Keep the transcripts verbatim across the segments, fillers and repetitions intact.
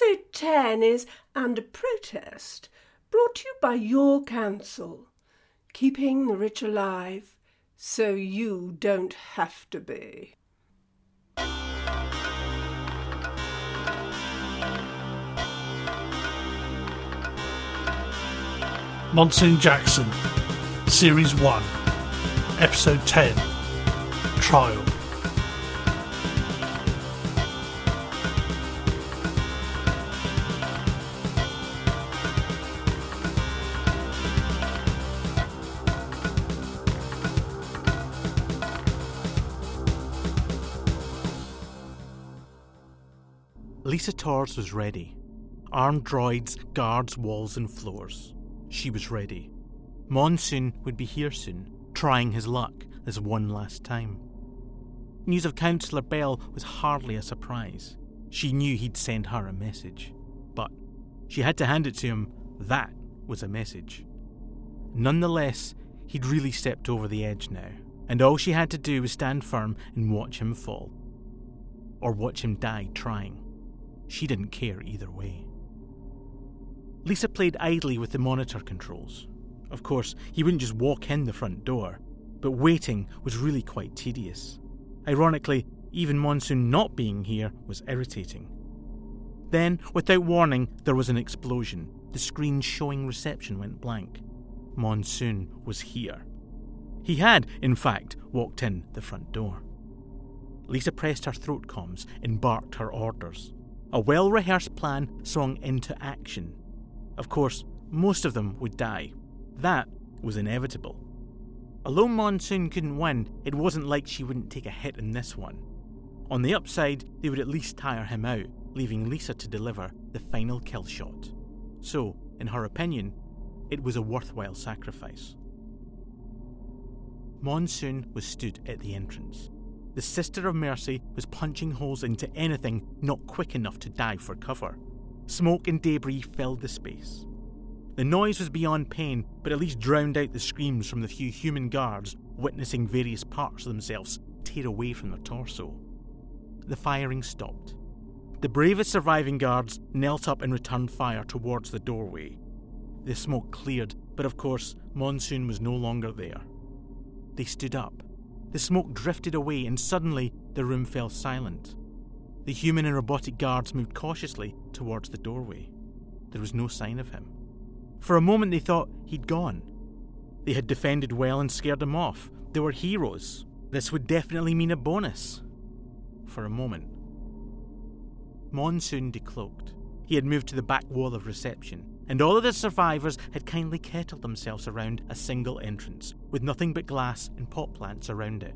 Episode ten is Under Protest, brought to you by your council. Keeping the rich alive, so you don't have to be. Monsoon Jackson, Series one, Episode ten, Trial. Lisa Torres was ready. Armed droids, guards, walls and floors. She was ready. Monsoon would be here soon, trying his luck this one last time. News of Councillor Bell was hardly a surprise. She knew he'd send her a message. But she had to hand it to him. That was a message. Nonetheless, he'd really stepped over the edge now, and all she had to do was stand firm and watch him fall. Or watch him die trying. She didn't care either way. Lisa played idly with the monitor controls. Of course, he wouldn't just walk in the front door, but waiting was really quite tedious. Ironically, even Monsoon not being here was irritating. Then, without warning, there was an explosion. The screen showing reception went blank. Monsoon was here. He had, in fact, walked in the front door. Lisa pressed her throat comms and barked her orders. A well-rehearsed plan swung into action. Of course, most of them would die. That was inevitable. Although Monsoon couldn't win, it wasn't like she wouldn't take a hit in this one. On the upside, they would at least tire him out, leaving Lisa to deliver the final kill shot. So, in her opinion, it was a worthwhile sacrifice. Monsoon was stood at the entrance. The Sister of Mercy was punching holes into anything not quick enough to dive for cover. Smoke and debris filled the space. The noise was beyond pain, but at least drowned out the screams from the few human guards witnessing various parts of themselves tear away from their torso. The firing stopped. The bravest surviving guards knelt up and returned fire towards the doorway. The smoke cleared, but of course, Monsoon was no longer there. They stood up. The smoke drifted away and suddenly the room fell silent. The human and robotic guards moved cautiously towards the doorway. There was no sign of him. For a moment they thought he'd gone. They had defended well and scared him off. They were heroes. This would definitely mean a bonus. For a moment. Monsoon decloaked. He had moved to the back wall of reception, and all of the survivors had kindly kettled themselves around a single entrance, with nothing but glass and pot plants around it.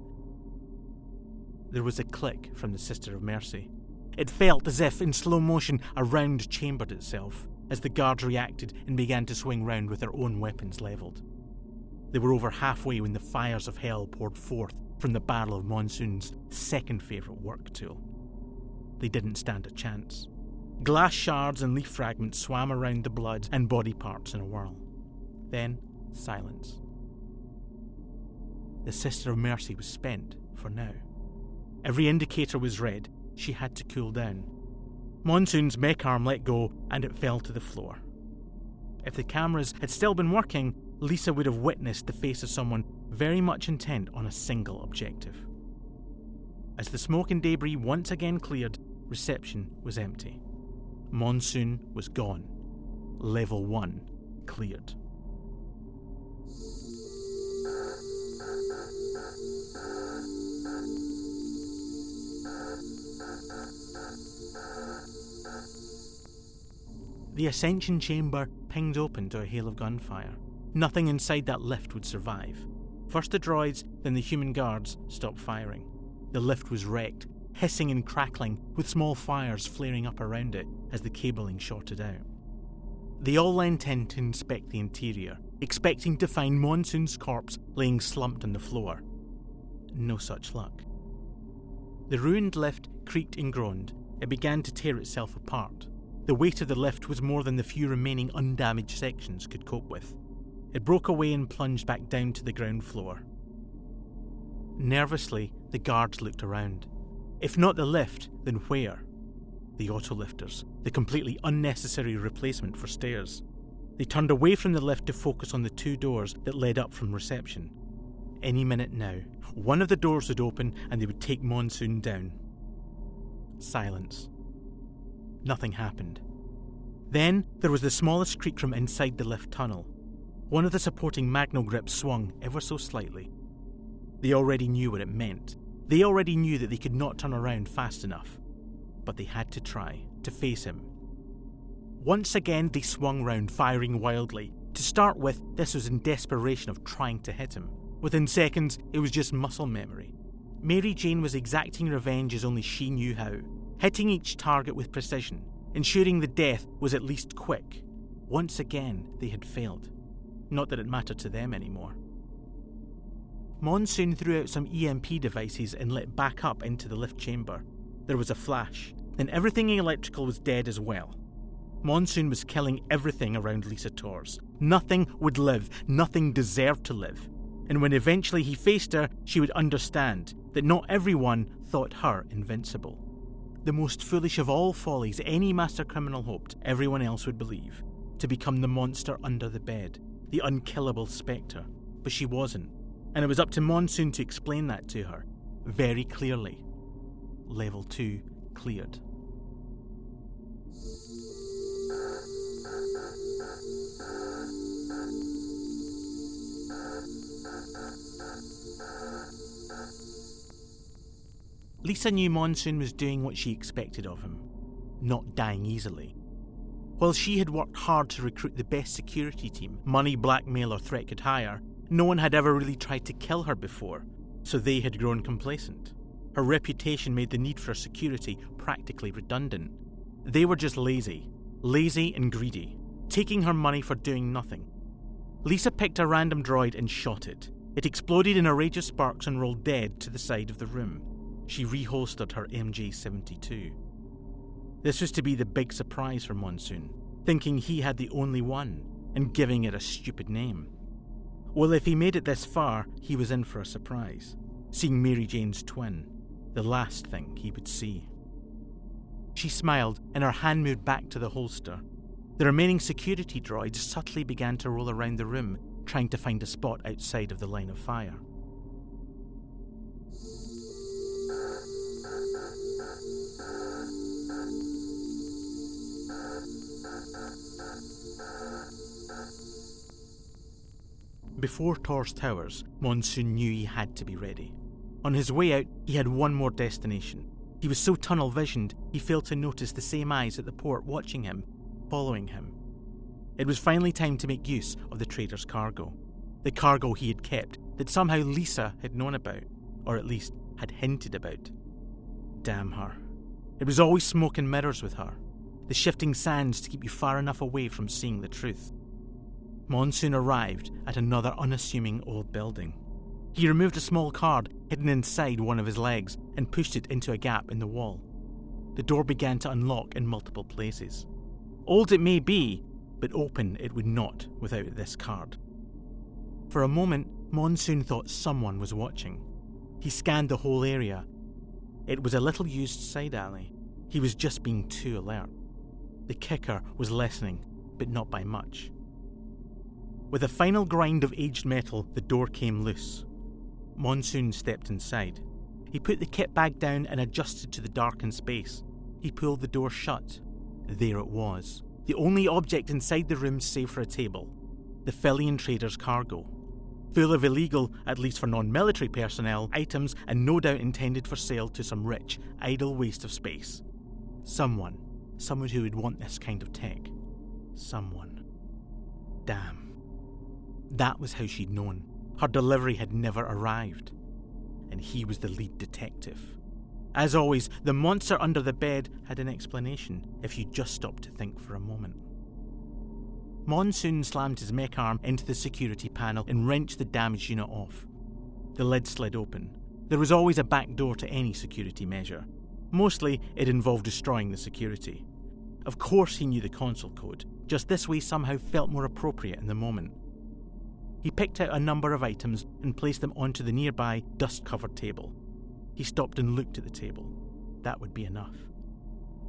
There was a click from the Sister of Mercy. It felt as if, in slow motion, a round chambered itself, as the guards reacted and began to swing round with their own weapons levelled. They were over halfway when the fires of hell poured forth from the barrel of Monsoon's second favourite work tool. They didn't stand a chance. Glass shards and leaf fragments swam around the blood and body parts in a whirl. Then, silence. The Sister of Mercy was spent, for now. Every indicator was red. She had to cool down. Monsoon's mech arm let go and it fell to the floor. If the cameras had still been working, Lisa would have witnessed the face of someone very much intent on a single objective. As the smoke and debris once again cleared, reception was empty. Monsoon was gone. Level one cleared. The ascension chamber pinged open to a hail of gunfire. Nothing inside that lift would survive. First the droids, then the human guards stopped firing. The lift was wrecked, hissing and crackling, with small fires flaring up around it as the cabling shorted out. They all leant in to inspect the interior, expecting to find Monsoon's corpse laying slumped on the floor. No such luck. The ruined lift creaked and groaned. It began to tear itself apart. The weight of the lift was more than the few remaining undamaged sections could cope with. It broke away and plunged back down to the ground floor. Nervously, the guards looked around. If not the lift, then where? the autolifters, the completely unnecessary replacement for stairs. They turned away from the lift to focus on the two doors that led up from reception. Any minute now, one of the doors would open and they would take Monsoon down. Silence. Nothing happened. Then there was the smallest creak from inside the lift tunnel. One of the supporting magno grips swung ever so slightly. They already knew what it meant. They already knew that they could not turn around fast enough. But they had to try, to face him. Once again they swung round, firing wildly. To start with, this was in desperation of trying to hit him. Within seconds, it was just muscle memory. Mary Jane was exacting revenge as only she knew how, hitting each target with precision, ensuring the death was at least quick. Once again, they had failed. Not that it mattered to them anymore. Monsoon threw out some E M P devices and lit back up into the lift chamber. There was a flash, then everything electrical was dead as well. Monsoon was killing everything around Lisa Torres. Nothing would live, nothing deserved to live. And when eventually he faced her, she would understand that not everyone thought her invincible. The most foolish of all follies any master criminal hoped everyone else would believe, to become the monster under the bed, the unkillable spectre. But she wasn't, and it was up to Monsoon to explain that to her, very clearly. Level two cleared. Lisa knew Monsoon was doing what she expected of him, not dying easily. While she had worked hard to recruit the best security team money, blackmail or threat could hire, no one had ever really tried to kill her before, so they had grown complacent. Her reputation made the need for security practically redundant. They were just lazy, lazy and greedy, taking her money for doing nothing. Lisa picked a random droid and shot it. It exploded in a rage of sparks and rolled dead to the side of the room. She reholstered her M J seventy-two. This was to be the big surprise for Monsoon, thinking he had the only one, and giving it a stupid name. Well, if he made it this far, he was in for a surprise, seeing Mary Jane's twin, the last thing he would see. She smiled, and her hand moved back to the holster. The remaining security droids subtly began to roll around the room, trying to find a spot outside of the line of fire. Before Torres Towers, Monsoon knew he had to be ready. On his way out, he had one more destination. He was so tunnel-visioned, he failed to notice the same eyes at the port watching him, following him. It was finally time to make use of the trader's cargo. The cargo he had kept, that somehow Lisa had known about, or at least had hinted about. Damn her. It was always smoke and mirrors with her. The shifting sands to keep you far enough away from seeing the truth. Monsoon arrived at another unassuming old building. He removed a small card hidden inside one of his legs and pushed it into a gap in the wall. The door began to unlock in multiple places. Old it may be, but open it would not without this card. For a moment, Monsoon thought someone was watching. He scanned the whole area. It was a little-used side alley. He was just being too alert. The kicker was lessening, but not by much. With a final grind of aged metal, the door came loose. Monsoon stepped inside. He put the kit bag down and adjusted to the darkened space. He pulled the door shut. There it was, the only object inside the room save for a table. The Felian Traders cargo. Full of illegal, at least for non-military personnel, items and no doubt intended for sale to some rich, idle waste of space. Someone. Someone who would want this kind of tech. Someone. Damn. That was how she'd known. Her delivery had never arrived. And he was the lead detective. As always, the monster under the bed had an explanation, if you just stopped to think for a moment. Monsoon slammed his mech arm into the security panel and wrenched the damaged unit off. The lid slid open. There was always a back door to any security measure. Mostly, it involved destroying the security. Of course he knew the console code, just this way somehow felt more appropriate in the moment. He picked out a number of items and placed them onto the nearby, dust-covered table. He stopped and looked at the table. That would be enough.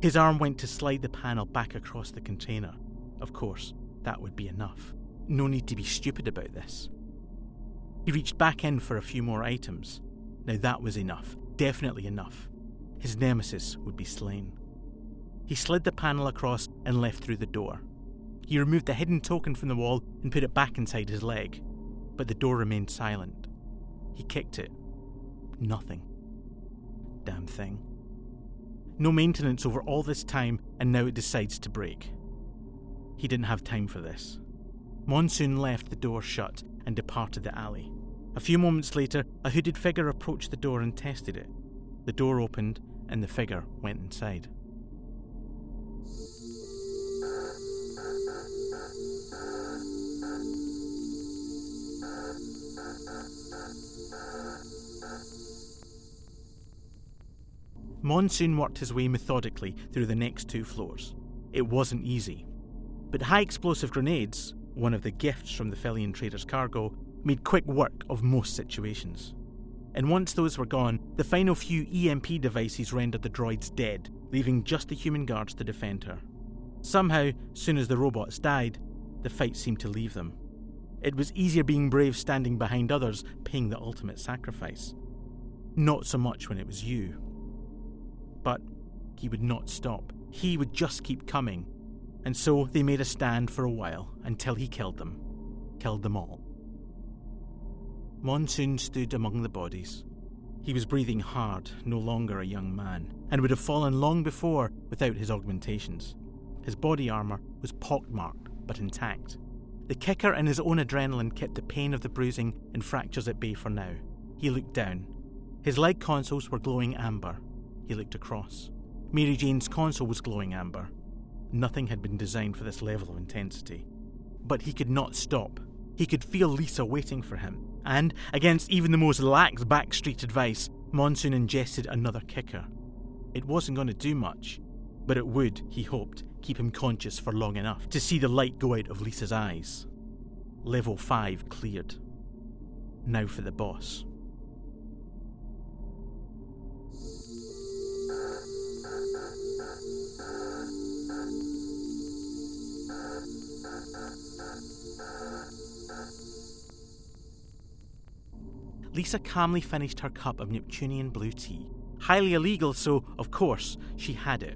His arm went to slide the panel back across the container. Of course, that would be enough. No need to be stupid about this. He reached back in for a few more items. Now that was enough, definitely enough. His nemesis would be slain. He slid the panel across and left through the door. He removed the hidden token from the wall and put it back inside his leg, but the door remained silent. He kicked it. Nothing. Damn thing. No maintenance over all this time, and now it decides to break. He didn't have time for this. Monsoon left the door shut and departed the alley. A few moments later, a hooded figure approached the door and tested it. The door opened and the figure went inside. Monsoon worked his way methodically through the next two floors. It wasn't easy. But high explosive grenades, one of the gifts from the Felian Traders' cargo, made quick work of most situations. And once those were gone, the final few E M P devices rendered the droids dead, leaving just the human guards to defend her. Somehow, soon as the robots died, the fight seemed to leave them. It was easier being brave standing behind others, paying the ultimate sacrifice. Not so much when it was you. But he would not stop. He would just keep coming. And so they made a stand for a while, until he killed them. Killed them all. Monsoon stood among the bodies. He was breathing hard, no longer a young man, and would have fallen long before without his augmentations. His body armour was pockmarked, but intact. The kicker and his own adrenaline kept the pain of the bruising and fractures at bay for now. He looked down. His leg consoles were glowing amber. He looked across. Mary Jane's console was glowing amber. Nothing had been designed for this level of intensity. But he could not stop. He could feel Lisa waiting for him, and, against even the most lax backstreet advice, Monsoon ingested another kicker. It wasn't going to do much, but it would, he hoped, keep him conscious for long enough to see the light go out of Lisa's eyes. Level five cleared. Now for the boss. Lisa calmly finished her cup of Neptunian blue tea. Highly illegal, so, of course, she had it.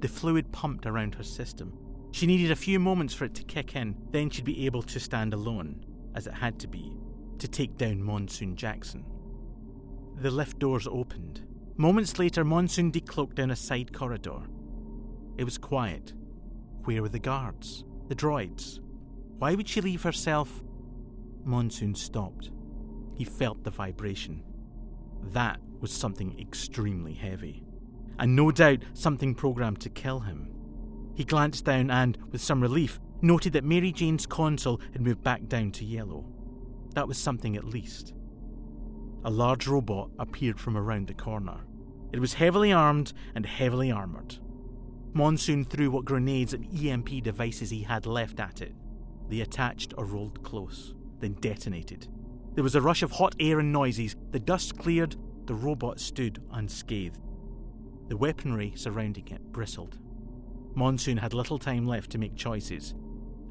The fluid pumped around her system. She needed a few moments for it to kick in, then she'd be able to stand alone, as it had to be, to take down Monsoon Jackson. The lift doors opened. Moments later, Monsoon decloaked down a side corridor. It was quiet. Where were the guards? The droids? Why would she leave herself? Monsoon stopped. He felt the vibration. That was something extremely heavy, and no doubt something programmed to kill him. He glanced down and, with some relief, noted that Mary Jane's console had moved back down to yellow. That was something at least. A large robot appeared from around the corner. It was heavily armed and heavily armoured. Monsoon threw what grenades and E M P devices he had left at it. They attached or rolled close, then detonated. There was a rush of hot air and noises. The dust cleared. The robot stood unscathed. The weaponry surrounding it bristled. Monsoon had little time left to make choices.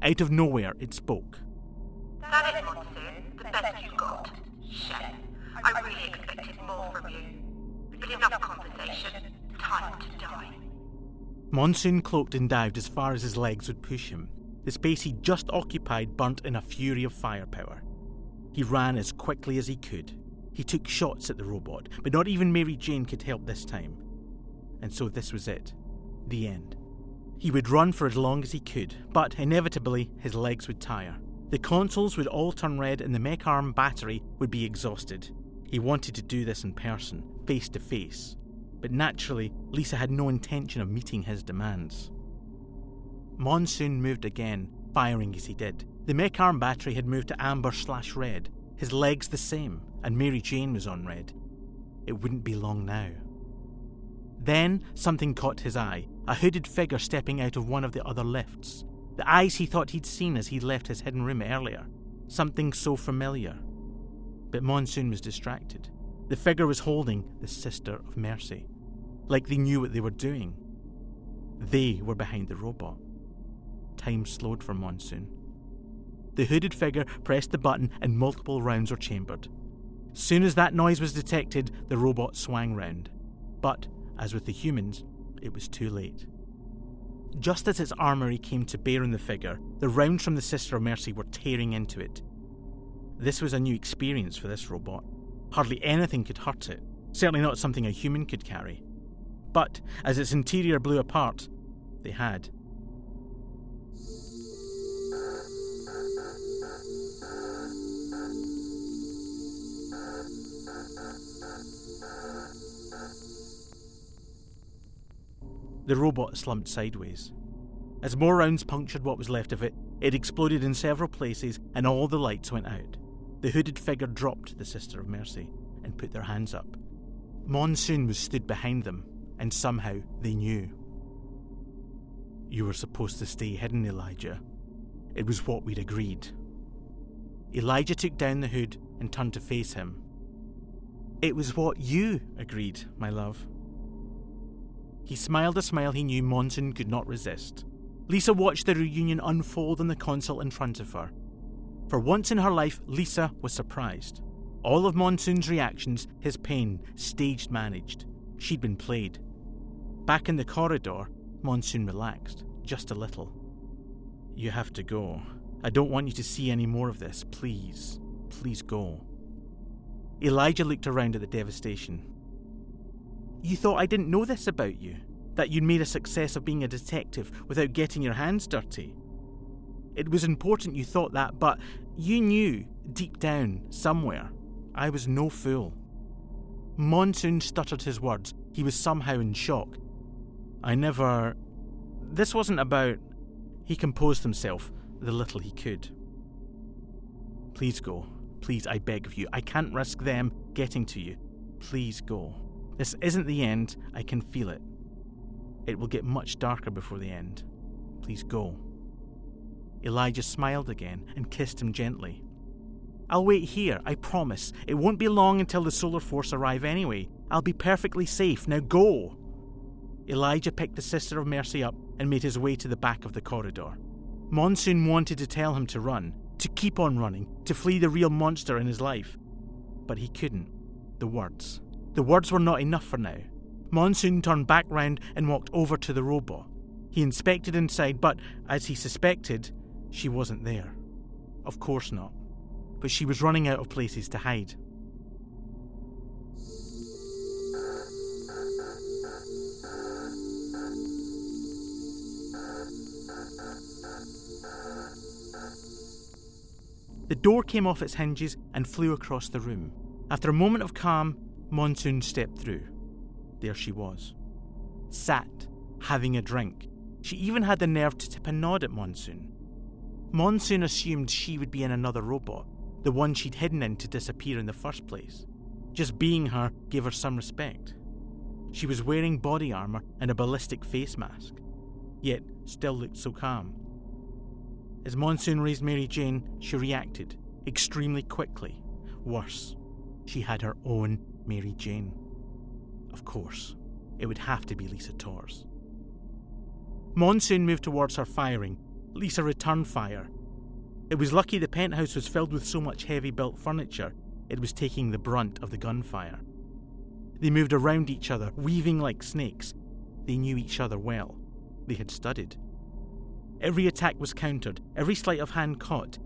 Out of nowhere, it spoke. That is, Monsoon, the best you've got. Shame. I really expected more from you. But enough conversation. Time to die. Monsoon cloaked and dived as far as his legs would push him. The space he just occupied burnt in a fury of firepower. He ran as quickly as he could. He took shots at the robot, but not even Mary Jane could help this time. And so this was it. The end. He would run for as long as he could, but inevitably his legs would tire. The consoles would all turn red and the mech arm battery would be exhausted. He wanted to do this in person, face to face. But naturally, Lisa had no intention of meeting his demands. Monsoon moved again, firing as he did. The mech arm battery had moved to amber slash red, his legs the same, and Mary Jane was on red. It wouldn't be long now. Then something caught his eye, a hooded figure stepping out of one of the other lifts. The eyes he thought he'd seen as he left his hidden room earlier. Something so familiar. But Monsoon was distracted. The figure was holding the Sister of Mercy, like they knew what they were doing. They were behind the robot. Time slowed for Monsoon. The hooded figure pressed the button and multiple rounds were chambered. Soon as that noise was detected, the robot swung round. But, as with the humans, it was too late. Just as its armoury came to bear on the figure, the rounds from the Sister of Mercy were tearing into it. This was a new experience for this robot. Hardly anything could hurt it, certainly not something a human could carry. But, as its interior blew apart, they had. The robot slumped sideways. As more rounds punctured what was left of it, it exploded in several places and all the lights went out. The hooded figure dropped the Sister of Mercy and put their hands up. Monsoon was stood behind them, and somehow they knew. You were supposed to stay hidden, Elijah. It was what we'd agreed. Elijah took down the hood and turned to face him. It was what you agreed, my love. He smiled a smile he knew Monsoon could not resist. Lisa watched the reunion unfold on the console in front of her. For once in her life, Lisa was surprised. All of Monsoon's reactions, his pain, staged managed. She'd been played. Back in the corridor, Monsoon relaxed, just a little. You have to go. I don't want you to see any more of this. Please, please go. Elijah looked around at the devastation. You thought I didn't know this about you? That you'd made a success of being a detective without getting your hands dirty? It was important you thought that, but you knew, deep down, somewhere, I was no fool. Monsoon stuttered his words. He was somehow in shock. I never... This wasn't about... He composed himself, the little he could. Please go. Please, I beg of you. I can't risk them getting to you. Please go. This isn't the end. I can feel it. It will get much darker before the end. Please go. Elijah smiled again and kissed him gently. I'll wait here, I promise. It won't be long until the Solar Force arrive anyway. I'll be perfectly safe. Now go! Elijah picked the Sister of Mercy up and made his way to the back of the corridor. Monsoon wanted to tell him to run, to keep on running, to flee the real monster in his life. But he couldn't. The words... The words were not enough for now. Monsoon turned back round and walked over to the robot. He inspected inside, but, as he suspected, she wasn't there. Of course not. But she was running out of places to hide. The door came off its hinges and flew across the room. After a moment of calm, Monsoon stepped through. There she was. Sat, having a drink. She even had the nerve to tip a nod at Monsoon. Monsoon assumed she would be in another robot, the one she'd hidden in to disappear in the first place. Just being her gave her some respect. She was wearing body armour and a ballistic face mask, yet still looked so calm. As Monsoon raised Mary Jane, she reacted, extremely quickly. Worse, she had her own Mary Jane. Of course, it would have to be Lisa Torres. Monsoon moved towards her firing. Lisa returned fire. It was lucky the penthouse was filled with so much heavy-built furniture, it was taking the brunt of the gunfire. They moved around each other, weaving like snakes. They knew each other well. They had studied. Every attack was countered, every sleight of hand caught.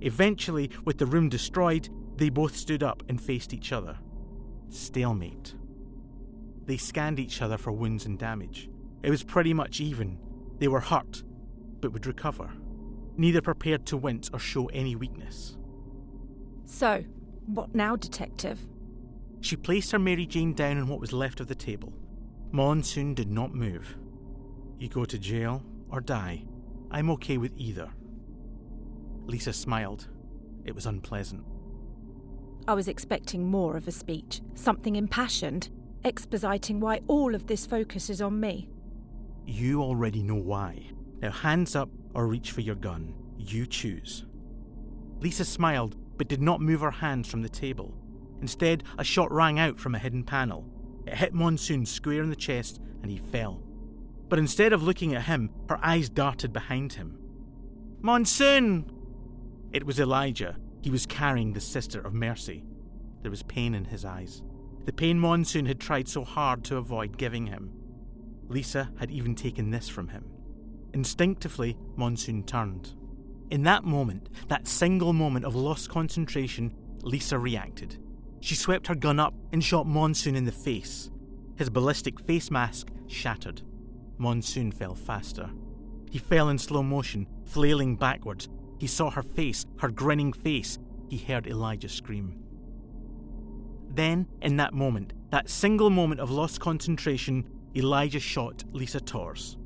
Eventually, with the room destroyed, they both stood up and faced each other. Stalemate. They scanned each other for wounds and damage. It was pretty much even. They were hurt, but would recover. Neither prepared to wince or show any weakness. So, what now, Detective? She placed her Mary Jane down on what was left of the table. Monsoon did not move. You go to jail or die. I'm okay with either. Lisa smiled. It was unpleasant. I was expecting more of a speech, something impassioned, expositing why all of this focuses on me. You already know why. Now hands up or reach for your gun. You choose. Lisa smiled, but did not move her hands from the table. Instead, a shot rang out from a hidden panel. It hit Monsoon square in the chest, and he fell. but instead of looking at him, her eyes darted behind him. "Monsoon!" It was Elijah. He was carrying the Sister of Mercy. There was pain in his eyes, the pain Monsoon had tried so hard to avoid giving him. Lisa had even taken this from him. Instinctively, Monsoon turned. In that moment, that single moment of lost concentration, Lisa reacted. She swept her gun up and shot Monsoon in the face. His ballistic face mask shattered. Monsoon fell faster. He fell in slow motion, flailing backwards. He saw her face, her grinning face. He heard Elijah scream. Then, in that moment, that single moment of lost concentration, Elijah shot Lisa Torres.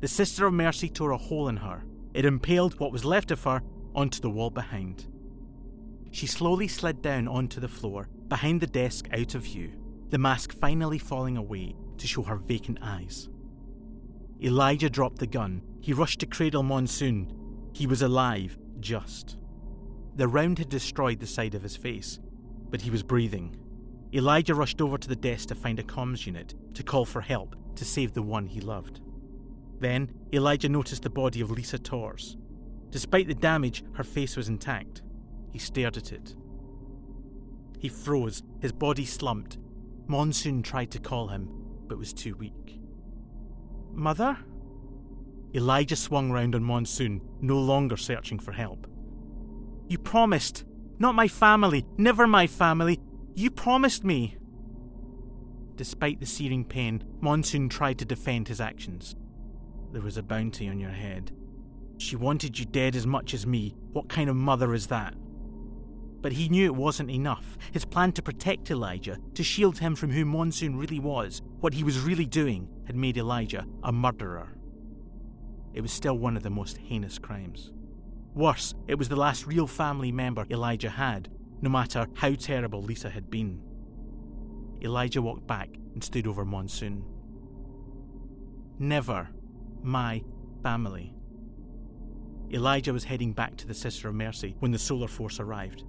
The Sister of Mercy tore a hole in her. It impaled what was left of her onto the wall behind. She slowly slid down onto the floor, behind the desk out of view, the mask finally falling away to show her vacant eyes. Elijah dropped the gun. He rushed to cradle Monsoon. He was alive, just. The round had destroyed the side of his face, but he was breathing. Elijah rushed over to the desk to find a comms unit, to call for help, to save the one he loved. Then, Elijah noticed the body of Lisa Torres. Despite the damage, her face was intact. He stared at it. He froze, his body slumped. Monsoon tried to call him, but was too weak. "Mother?" Elijah swung round on Monsoon, no longer searching for help. "You promised. Not my family. Never my family. You promised me." Despite the searing pain, Monsoon tried to defend his actions. "There was a bounty on your head. She wanted you dead as much as me. What kind of mother is that?" But he knew it wasn't enough. His plan to protect Elijah, to shield him from who Monsoon really was, what he was really doing, had made Elijah a murderer. It was still one of the most heinous crimes. Worse, it was the last real family member Elijah had, no matter how terrible Lisa had been. Elijah walked back and stood over Monsoon. "Never my family." Elijah was heading back to the Sister of Mercy when the Solar Force arrived.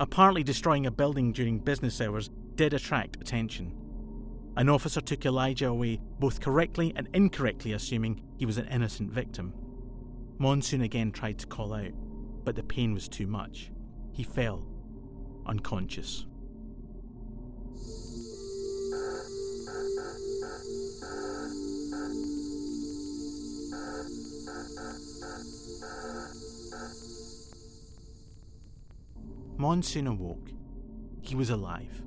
Apparently destroying a building during business hours did attract attention. An officer took Elijah away, both correctly and incorrectly assuming he was an innocent victim. Monsoon again tried to call out, but the pain was too much. He fell, unconscious. Monsoon awoke. He was alive.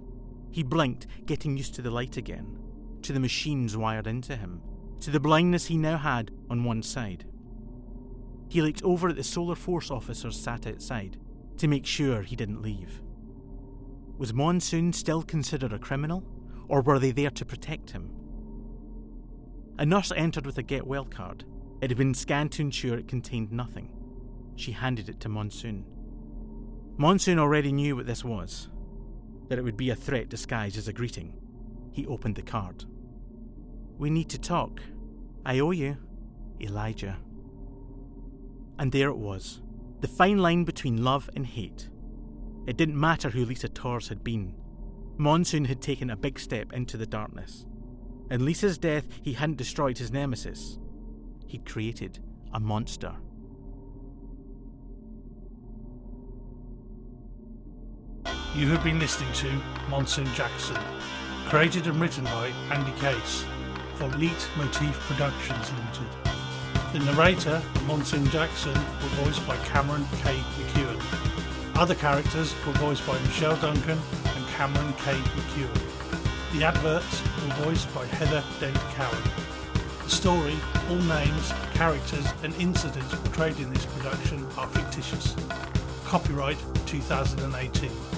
He blinked, getting used to the light again, to the machines wired into him, to the blindness he now had on one side. He looked over at the Solar Force officers sat outside, to make sure he didn't leave. Was Monsoon still considered a criminal, or were they there to protect him? A nurse entered with a get-well card. It had been scanned to ensure it contained nothing. She handed it to Monsoon. Monsoon already knew what this was, that it would be a threat disguised as a greeting. He opened the card. "We need to talk. I owe you, Elijah." And there it was, the fine line between love and hate. It didn't matter who Lisa Torres had been. Monsoon had taken a big step into the darkness. In Lisa's death, he hadn't destroyed his nemesis. He'd created a monster. You have been listening to Monsoon Jackson, created and written by Andy Case for Leet Motif Productions Limited. The narrator, Monsoon Jackson, was voiced by Cameron K. McEwan. Other characters were voiced by Michelle Duncan and Cameron K. McEwan. The adverts were voiced by Heather Dent Cowan. The story, all names, characters and incidents portrayed in this production are fictitious. Copyright twenty eighteen.